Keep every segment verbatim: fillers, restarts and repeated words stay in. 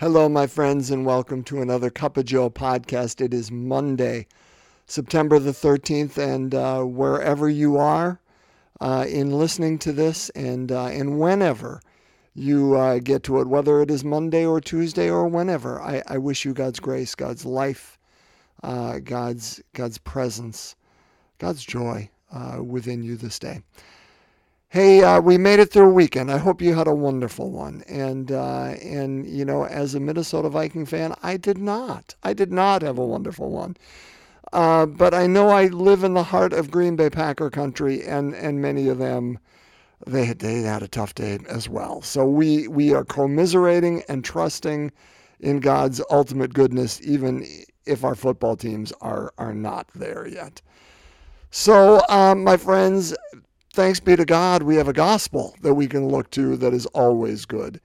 Hello, my friends, and welcome to another Cup of Joe podcast. It is Monday, September the thirteenth, and uh, wherever you are uh, in listening to this and, uh, and whenever you uh, get to it, whether it is Monday or Tuesday or whenever, I, I wish you God's grace, God's life, uh, God's, God's presence, God's joy uh, within you this day. Hey, uh, we made it through a weekend. I hope you had a wonderful one. And, uh, and you know, as a Minnesota Viking fan, I did not. I did not have a wonderful one. Uh, but I know I live in the heart of Green Bay Packer country, and, and many of them, they had, they had a tough day as well. So we, we are commiserating and trusting in God's ultimate goodness, even if our football teams are, are not there yet. So, um, my friends, thanks be to God, we have a gospel that we can look to that is always good.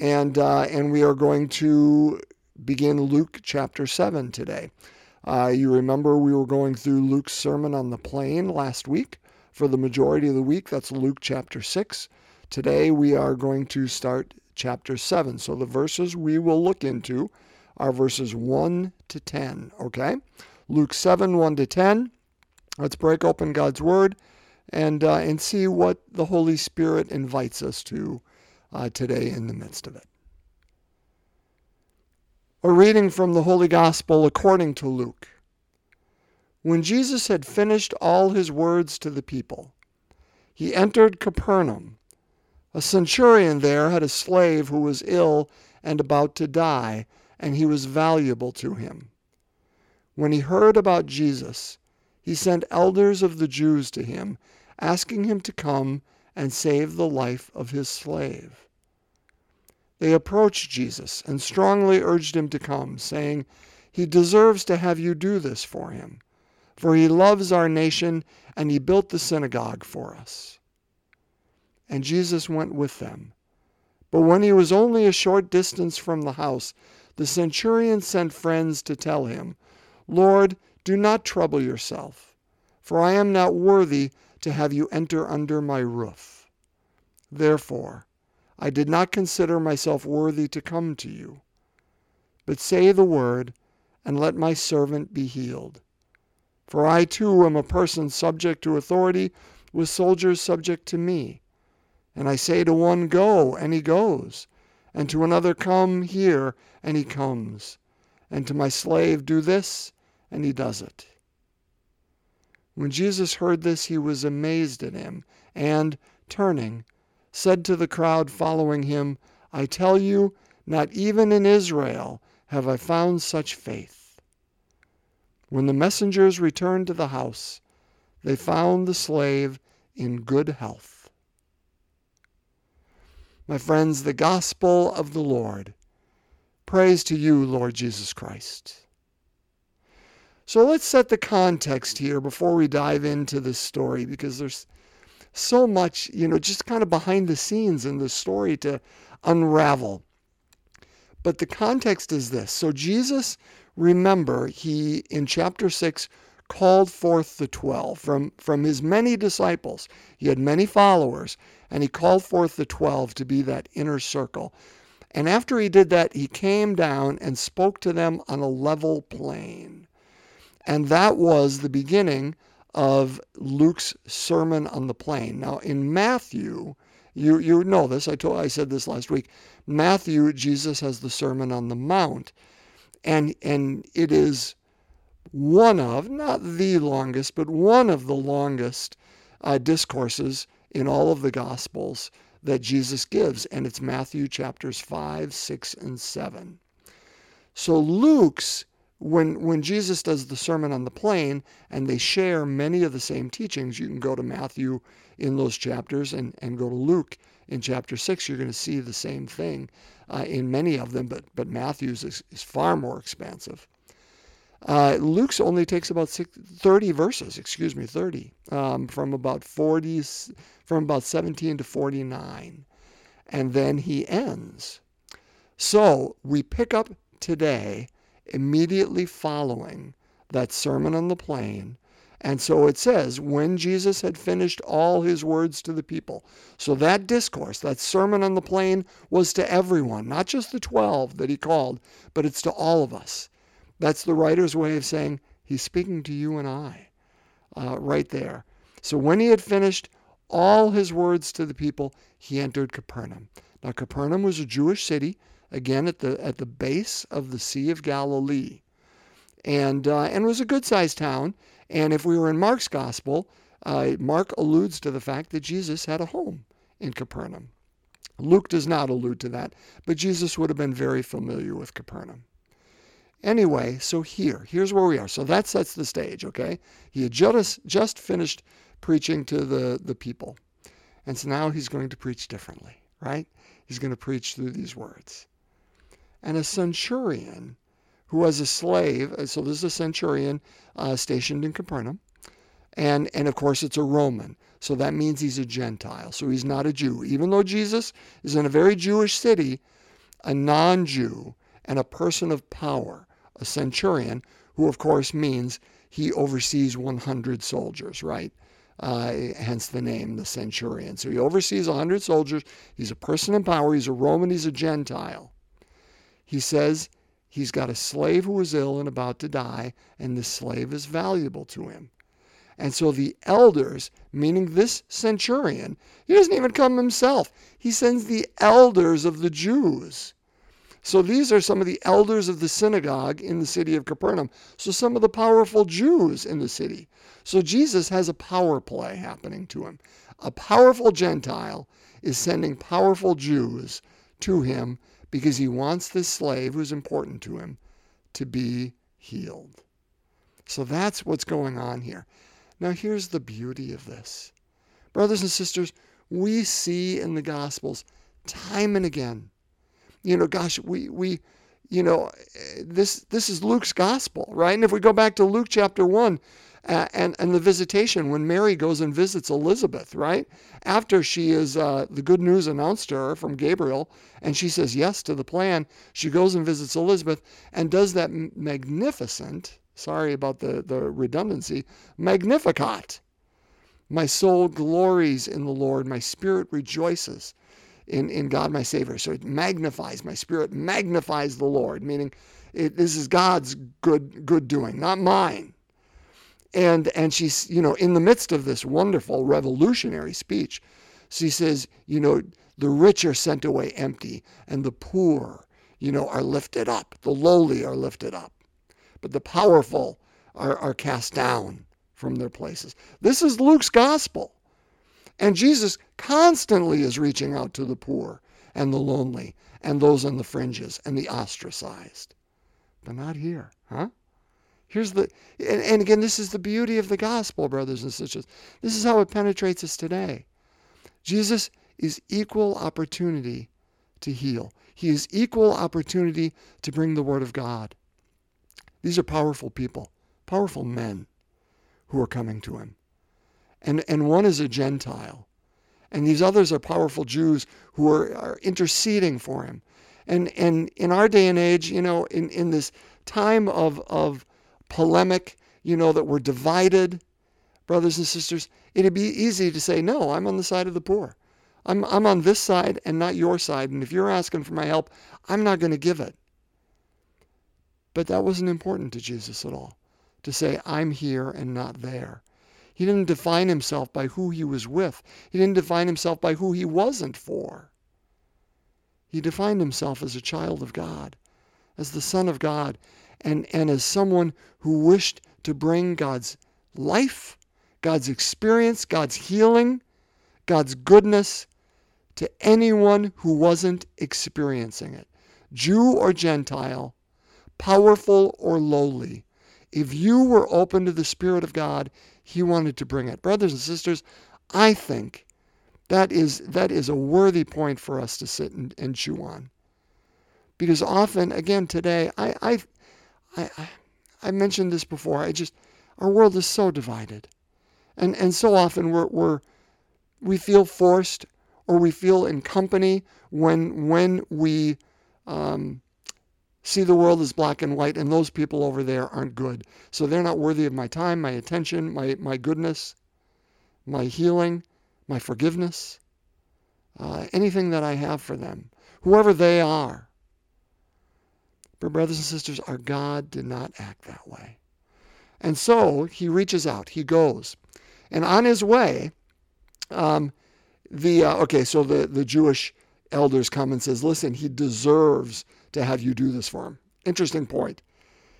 And uh, and we are going to begin Luke chapter seven today. Uh, you remember we were going through Luke's Sermon on the Plain last week for the majority of the week. That's Luke chapter six. Today we are going to start chapter seven. So the verses we will look into are verses one to ten, okay? Luke seven, one to ten. Let's break open God's Word and uh, and see what the Holy Spirit invites us to uh, today in the midst of it. A reading from the Holy Gospel according to Luke. When Jesus had finished all his words to the people, he entered Capernaum. A centurion there had a slave who was ill and about to die, and he was valuable to him. When he heard about Jesus, he sent elders of the Jews to him, asking him to come and save the life of his slave. They approached Jesus and strongly urged him to come, saying, "He deserves to have you do this for him, for he loves our nation, and he built the synagogue for us." And Jesus went with them. But when he was only a short distance from the house, the centurion sent friends to tell him, "Lord, do not trouble yourself, for I am not worthy to have you enter under my roof. Therefore, I did not consider myself worthy to come to you. But say the word, and let my servant be healed. For I too am a person subject to authority, with soldiers subject to me. And I say to one, 'Go,' and he goes. And to another, 'Come here,' and he comes. And to my slave, 'Do this,' and he does it." When Jesus heard this, he was amazed at him, and, turning, said to the crowd following him, "I tell you, not even in Israel have I found such faith." When the messengers returned to the house, they found the slave in good health. My friends, the gospel of the Lord. Praise to you, Lord Jesus Christ. So let's set the context here before we dive into this story, because there's so much, you know, just kind of behind the scenes in the story to unravel. But the context is this. So Jesus, remember, he, in chapter six, called forth the twelve from, from his many disciples. He had many followers, and he called forth the twelve to be that inner circle. And after he did that, he came down and spoke to them on a level plain. And that was the beginning of Luke's Sermon on the Plain. Now, in Matthew, you you know this. I told I said this last week. Matthew, Jesus has the Sermon on the Mount, and and it is one of, not the longest, but one of the longest uh, discourses in all of the Gospels that Jesus gives, and it's Matthew chapters five, six, and seven. So Luke's. When when Jesus does the Sermon on the Plain, and they share many of the same teachings, you can go to Matthew in those chapters and, and go to Luke in chapter six. You're going to see the same thing uh, in many of them, but, but Matthew's is, is far more expansive. Uh, Luke's only takes about six, thirty verses, excuse me, thirty, um, from about forty, from about seventeen to forty-nine, and then he ends. So we pick up today, immediately following that Sermon on the Plain, And so it says, when Jesus had finished all his words to the people. So that discourse, that Sermon on the Plain, was to everyone, not just the twelve that he called, but it's to all of us. That's the writer's way of saying, he's speaking to you and I, uh, right there. So when he had finished all his words to the people, he entered Capernaum. Now, Capernaum was a Jewish city, again, at the at the base of the Sea of Galilee. And uh, and it was a good-sized town. And if we were in Mark's gospel, uh, Mark alludes to the fact that Jesus had a home in Capernaum. Luke does not allude to that, but Jesus would have been very familiar with Capernaum. Anyway, so here, here's where we are. So that sets the stage, okay? He had just, just finished preaching to the, the people. And so now he's going to preach differently, right? He's going to preach through these words. And a centurion who was a slave, so this is a centurion uh, stationed in Capernaum, and, and of course it's a Roman, so that means he's a Gentile, so he's not a Jew. Even though Jesus is in a very Jewish city, a non-Jew and a person of power, a centurion, who of course means he oversees one hundred soldiers, right? Uh, hence the name, the centurion. So he oversees one hundred soldiers, he's a person in power, he's a Roman, he's a Gentile. He says, he's got a slave who is ill and about to die, and this slave is valuable to him. And so the elders, meaning this centurion, he doesn't even come himself. He sends the elders of the Jews. So these are some of the elders of the synagogue in the city of Capernaum. So some of the powerful Jews in the city. So Jesus has a power play happening to him. A powerful Gentile is sending powerful Jews to him, because he wants this slave, who's important to him, to be healed. So that's what's going on here. Now here's the beauty of this. Brothers and sisters, we see in the Gospels time and again, you know, gosh, we, we you know, this this is Luke's Gospel, right? And if we go back to Luke chapter one uh, and, and the visitation, when Mary goes and visits Elizabeth, right? After she is, uh, the good news announced to her from Gabriel, and she says yes to the plan, she goes and visits Elizabeth and does that magnificent, sorry about the, the redundancy, Magnificat. My soul glories in the Lord, my spirit rejoices In, in God my Savior. So it magnifies, my spirit magnifies the Lord, meaning it, this is God's good good doing, not mine. And and she's, you know, in the midst of this wonderful revolutionary speech, she says, you know, the rich are sent away empty, and the poor, you know, are lifted up. The lowly are lifted up, but the powerful are, are cast down from their places. This is Luke's gospel. And Jesus constantly is reaching out to the poor and the lonely and those on the fringes and the ostracized. But not here, huh? Here's the, and, and again, this is the beauty of the gospel, brothers and sisters. This is how it penetrates us today. Jesus is equal opportunity to heal. He is equal opportunity to bring the word of God. These are powerful people, powerful men who are coming to him. And and one is a Gentile, and these others are powerful Jews who are, are interceding for him. And and in our day and age, you know, in, in this time of, of polemic, you know, that we're divided, brothers and sisters, it'd be easy to say, no, I'm on the side of the poor. I'm I'm on this side and not your side, and if you're asking for my help, I'm not going to give it. But that wasn't important to Jesus at all, to say, I'm here and not there. He didn't define himself by who he was with. He didn't define himself by who he wasn't for. He defined himself as a child of God, as the Son of God, and, and as someone who wished to bring God's life, God's experience, God's healing, God's goodness to anyone who wasn't experiencing it. Jew or Gentile, powerful or lowly. If you were open to the Spirit of God, he wanted to bring it. Brothers and sisters, I think that is that is a worthy point for us to sit and, and chew on. Because often, again, today, I, I, I, I mentioned this before, I just, our world is so divided. And and so often we're, we're we feel forced, or we feel in company when, when we um, see the world as black and white, and those people over there aren't good. So they're not worthy of my time, my attention, my, my goodness, my healing, my forgiveness, uh, anything that I have for them, whoever they are. But brothers and sisters, our God did not act that way. And so he reaches out, he goes. And on his way, um, the uh, okay, so the, the Jewish elders come and says, listen, he deserves to have you do this for him. Interesting point.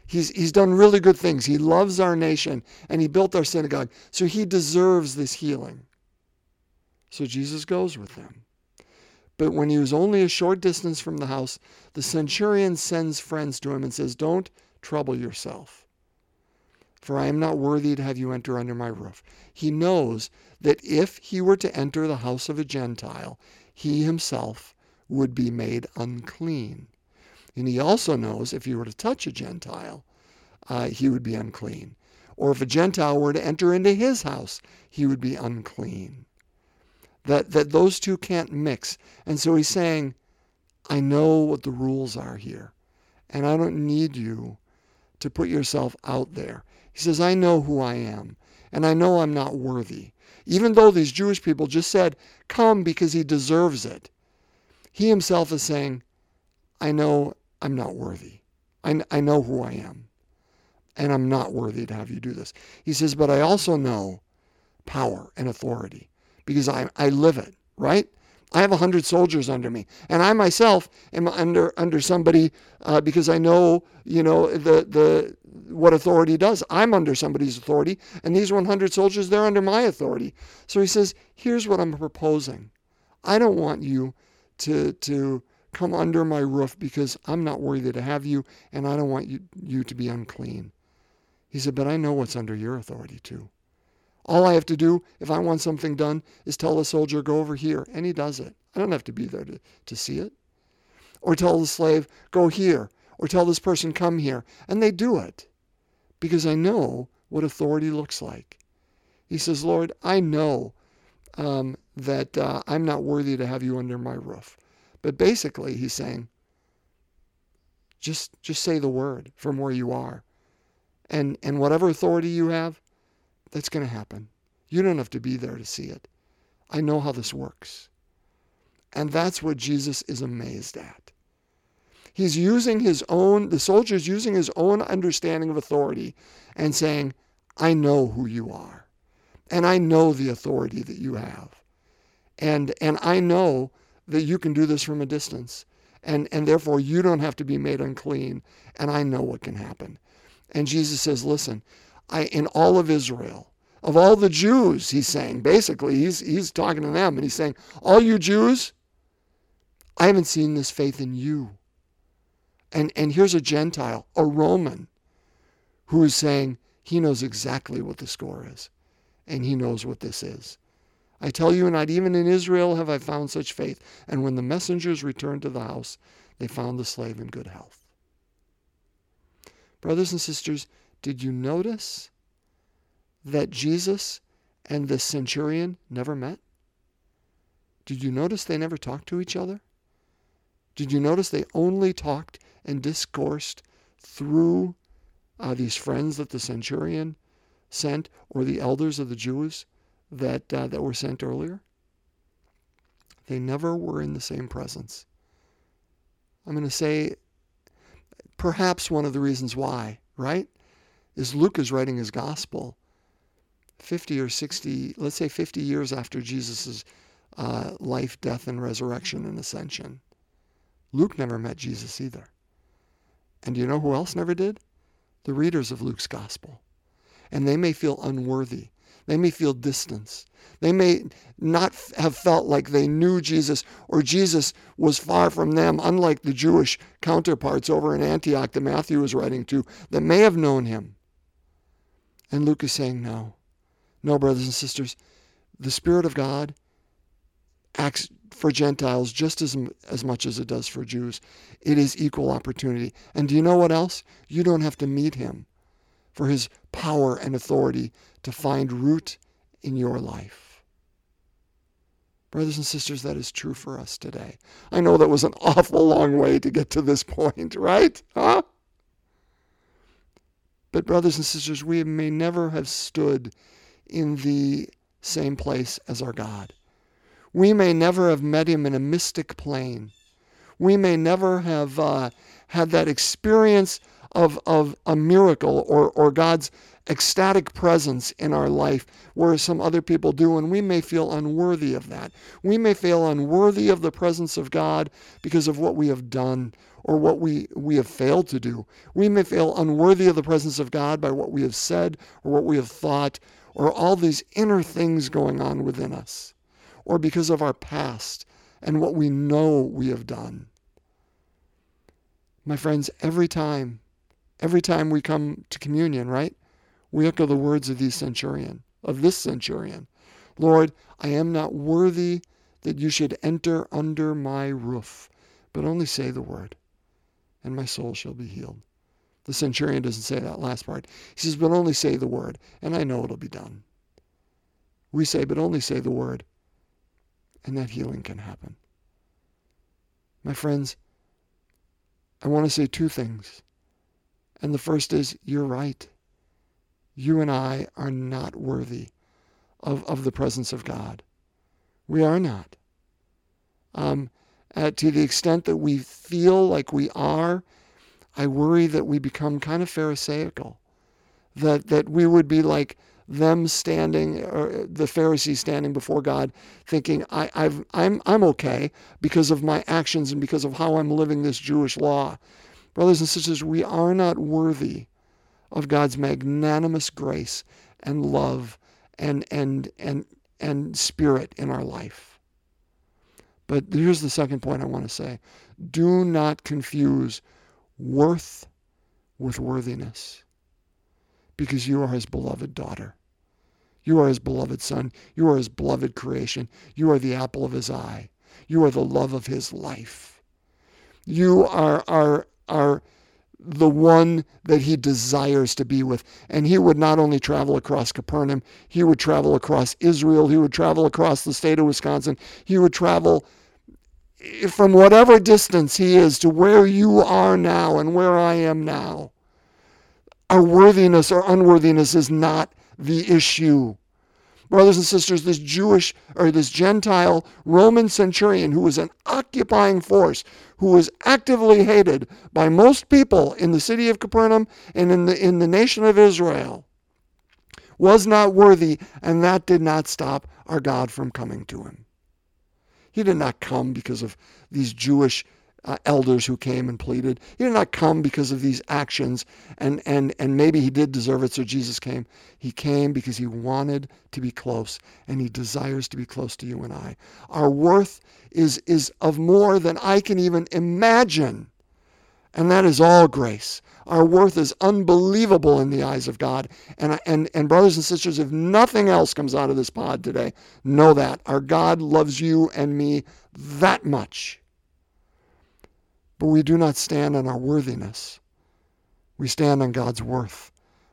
He's he's done really good things. He loves our nation, and he built our synagogue. So he deserves this healing. So Jesus goes with them. But when he was only a short distance from the house, the centurion sends friends to him and says, don't trouble yourself, for I am not worthy to have you enter under my roof. He knows that if he were to enter the house of a Gentile, he himself would be made unclean. And he also knows if he were to touch a Gentile, uh, he would be unclean. Or if a Gentile were to enter into his house, he would be unclean. That, that those two can't mix. And so he's saying, I know what the rules are here, and I don't need you to put yourself out there. He says, I know who I am, and I know I'm not worthy. Even though these Jewish people just said, come because he deserves it, he himself is saying, I know I'm not worthy. I, I know who I am, and I'm not worthy to have you do this. He says, but I also know power and authority, because I, I live it, right? I have a hundred soldiers under me, and I myself am under under somebody uh, because I know, you know, the the what authority does. I'm under somebody's authority, and these one hundred soldiers, they're under my authority. So he says, here's what I'm proposing. I don't want you to to come under my roof because I'm not worthy to have you, and I don't want you, you to be unclean. He said, but I know what's under your authority too. All I have to do, if I want something done, is tell a soldier, go over here, and he does it. I don't have to be there to, to see it. Or tell the slave, go here, or tell this person, come here, and they do it, because I know what authority looks like. He says, Lord, I know um, that uh, I'm not worthy to have you under my roof. But basically, he's saying, just just say the word from where you are, and and whatever authority you have, that's going to happen. You don't have to be there to see it. I know how this works. And that's what Jesus is amazed at. He's using his own, the soldier's using his own understanding of authority and saying, I know who you are, and I know the authority that you have. And and I know that you can do this from a distance, and, and therefore you don't have to be made unclean, and I know what can happen. And Jesus says, listen, I, in all of Israel, of all the Jews, he's saying, basically, he's he's talking to them, and he's saying, all you Jews, I haven't seen this faith in you. And and here's a Gentile, a Roman, who is saying, he knows exactly what the score is, and he knows what this is. I tell you, not even in Israel have I found such faith. And when the messengers returned to the house, they found the slave in good health. Brothers and sisters, did you notice that Jesus and the centurion never met? Did you notice they never talked to each other? Did you notice they only talked and discoursed through uh, these friends that the centurion sent, or the elders of the Jews that, uh, that were sent earlier? They never were in the same presence. I'm going to say perhaps one of the reasons why, right? Is Luke is writing his gospel fifty or sixty, let's say fifty years after Jesus' uh, life, death, and resurrection and ascension. Luke never met Jesus either. And do you know who else never did? The readers of Luke's gospel. And they may feel unworthy. They may feel distanced. They may not have felt like they knew Jesus, or Jesus was far from them, unlike the Jewish counterparts over in Antioch that Matthew was writing to, that may have known him. And Luke is saying, no. No, brothers and sisters, the Spirit of God acts for Gentiles just as, as much as it does for Jews. It is equal opportunity. And do you know what else? You don't have to meet him for his power and authority to find root in your life. Brothers and sisters, that is true for us today. I know that was an awful long way to get to this point, right? Huh? But brothers and sisters, we may never have stood in the same place as our God. We may never have met him in a mystic plane. We may never have uh, had that experience of of a miracle or, or God's ecstatic presence in our life, whereas some other people do, and we may feel unworthy of that. We may feel unworthy of the presence of God because of what we have done or what we, we have failed to do. We may feel unworthy of the presence of God by what we have said or what we have thought or all these inner things going on within us, or because of our past and what we know we have done. My friends, every time, every time we come to communion, right? We echo the words of the centurion, of this centurion. Lord, I am not worthy that you should enter under my roof, but only say the word, and my soul shall be healed. The centurion doesn't say that last part. He says, but only say the word, and I know it'll be done. We say, but only say the word, and that healing can happen. My friends, I want to say two things. And the first is, you're right. You and I are not worthy of, of the presence of God. We are not. Um, uh, to the extent that we feel like we are, I worry that we become kind of pharisaical, that that we would be like them standing, or the Pharisees standing before God, thinking, I, I've, I'm, I'm okay because of my actions and because of how I'm living this Jewish law. Brothers and sisters, we are not worthy of God's magnanimous grace and love and and and and spirit in our life. But here's the second point I want to say. Do not confuse worth with worthiness, because you are his beloved daughter. You are his beloved son. You are his beloved creation. You are the apple of his eye. You are the love of his life. You are are are the one that he desires to be with. And he would not only travel across Capernaum, he would travel across Israel, he would travel across the state of Wisconsin, he would travel from whatever distance he is to where you are now and where I am now. Our worthiness or unworthiness is not the issue. Brothers and sisters, this Jewish or this Gentile Roman centurion who was an occupying force, who was actively hated by most people in the city of Capernaum and in the in the nation of Israel, was not worthy, and that did not stop our God from coming to him. He did not come because of these Jewish uh, elders who came and pleaded. He did not come because of these actions, and, and, and maybe he did deserve it, so Jesus came. He came because he wanted to be close, and he desires to be close to you and I. Our worth is, is of more than I can even imagine, and that is all grace. Our worth is unbelievable in the eyes of God. And, and, and brothers and sisters, if nothing else comes out of this pod today, know that. Our God loves you and me that much. But we do not stand on our worthiness. We stand on God's worth,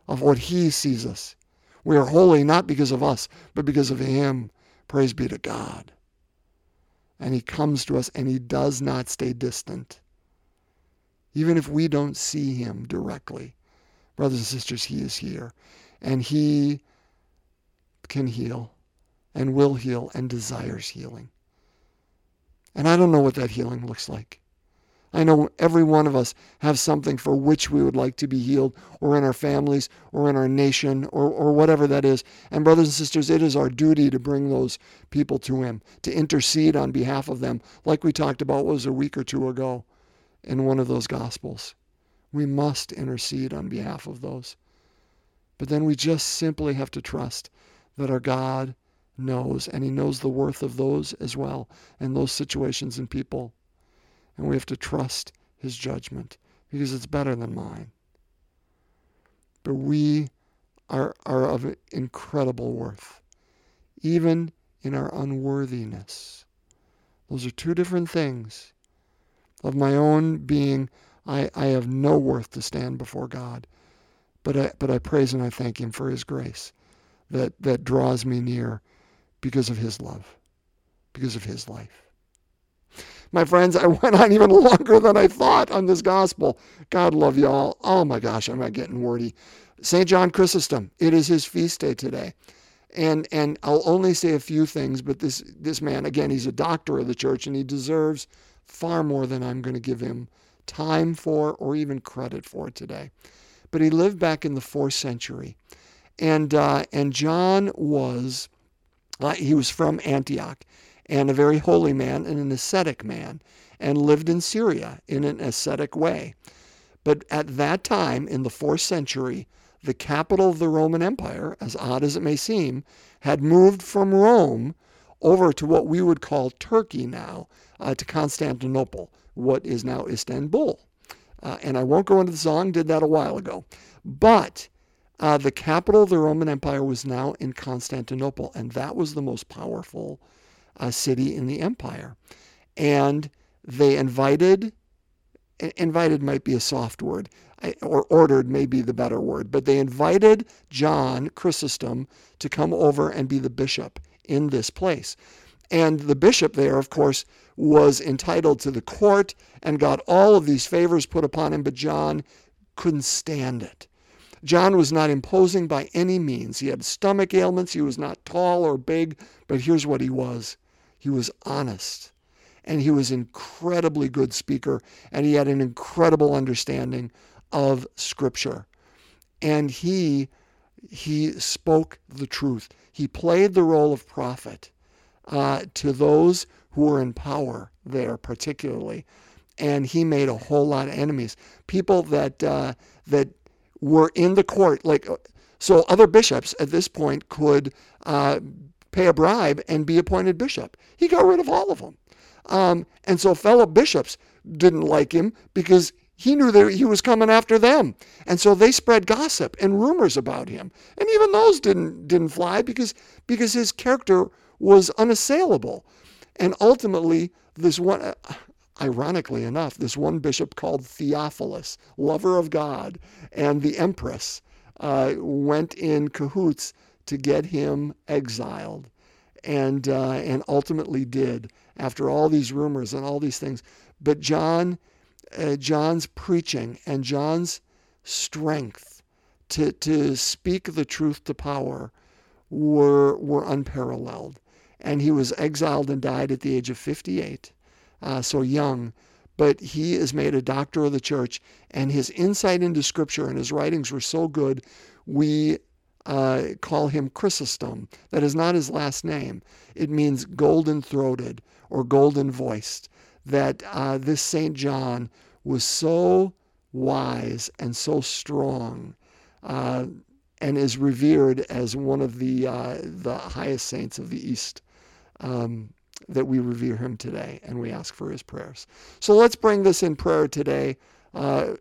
of what he sees us. We are holy not because of us, but because of him. Praise be to God. And he comes to us and he does not stay distant. Even if we don't see him directly, brothers and sisters, he is here. And he can heal and will heal and desires healing. And I don't know what that healing looks like. I know every one of us have something for which we would like to be healed, or in our families, or in our nation, or, or whatever that is. And brothers and sisters, it is our duty to bring those people to him, to intercede on behalf of them, like we talked about what was a week or two ago in one of those Gospels. We must intercede on behalf of those. But then we just simply have to trust that our God knows, and he knows the worth of those as well, and those situations and people. And we have to trust his judgment, because it's better than mine. But we are, are of incredible worth, even in our unworthiness. Those are two different things. Of my own being, I, I have no worth to stand before God. But I, but I praise and I thank him for his grace that, that draws me near because of his love. because of his life. My friends, I went on even longer than I thought on this gospel. God love y'all. Oh my gosh, I'm not getting wordy. Saint John Chrysostom, it is his feast day today. And and I'll only say a few things, but this, this man, again, he's a doctor of the church, and he deserves far more than I'm going to give him time for or even credit for today. But he lived back in the fourth century. And uh, and John was, uh, he was from Antioch, and a very holy man and an ascetic man, and lived in Syria in an ascetic way. But at that time, in the fourth century, the capital of the Roman Empire, as odd as it may seem, had moved from Rome over to what we would call Turkey now, uh, to Constantinople, what is now Istanbul. Uh, and I won't go into the song, did that a while ago. But uh, the capital of the Roman Empire was now in Constantinople, and that was the most powerful uh, city in the empire. And they invited, invited might be a soft word, or ordered may be the better word, but they invited John Chrysostom to come over and be the bishop in this place. And the bishop there, of course, was entitled to the court and got all of these favors put upon him, but John couldn't stand it. John was not imposing by any means. He had stomach ailments. He was not tall or big, but here's what he was. He was honest. And he was an incredibly good speaker, and he had an incredible understanding of Scripture. And he he spoke the truth. He played the role of prophet uh, to those who were in power there particularly. And he made a whole lot of enemies. People that uh, that were in the court, like so other bishops at this point could uh, pay a bribe and be appointed bishop. He got rid of all of them. Um, and so fellow bishops didn't like him because he knew that he was coming after them. And so they spread gossip and rumors about him. And even those didn't didn't fly because, because his character was unassailable. And ultimately, this one, ironically enough, this one bishop called Theophilus, lover of God, and the empress uh, went in cahoots to get him exiled. And uh, and ultimately did, after all these rumors and all these things. But John, uh, John's preaching and John's strength to to speak the truth to power were were unparalleled. And he was exiled and died at the age of fifty-eight, uh, so young. But he is made a doctor of the church, and his insight into Scripture and his writings were so good, we Uh, call him Chrysostom. That is not his last name. It means golden-throated or golden-voiced. That uh, this Saint John was so wise and so strong uh, and is revered as one of the uh, the highest saints of the East, um, that we revere him today, and we ask for his prayers. So let's bring this in prayer today. Uh,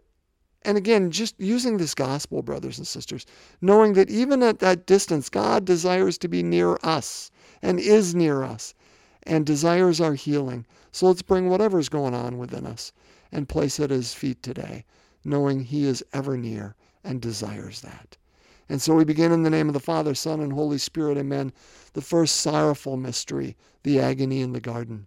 And again, just using this gospel, brothers and sisters, knowing that even at that distance, God desires to be near us and is near us and desires our healing. So let's bring whatever's going on within us and place it at his feet today, knowing he is ever near and desires that. And so we begin in the name of the Father, Son, and Holy Spirit. Amen. The first sorrowful mystery, the agony in the garden.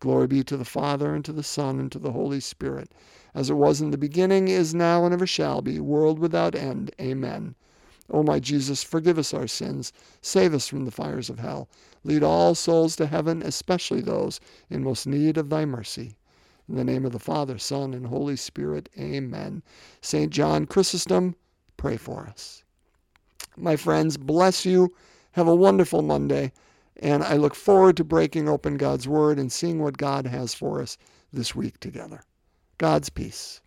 Glory be to the Father, and to the Son, and to the Holy Spirit, as it was in the beginning, is now, and ever shall be, world without end. Amen. O my Jesus, forgive us our sins, save us from the fires of hell, lead all souls to heaven, especially those in most need of thy mercy. In the name of the Father, Son, and Holy Spirit, amen. Saint John Chrysostom, pray for us. My friends, bless you. Have a wonderful Monday, and I look forward to breaking open God's Word and seeing what God has for us this week together. God's peace.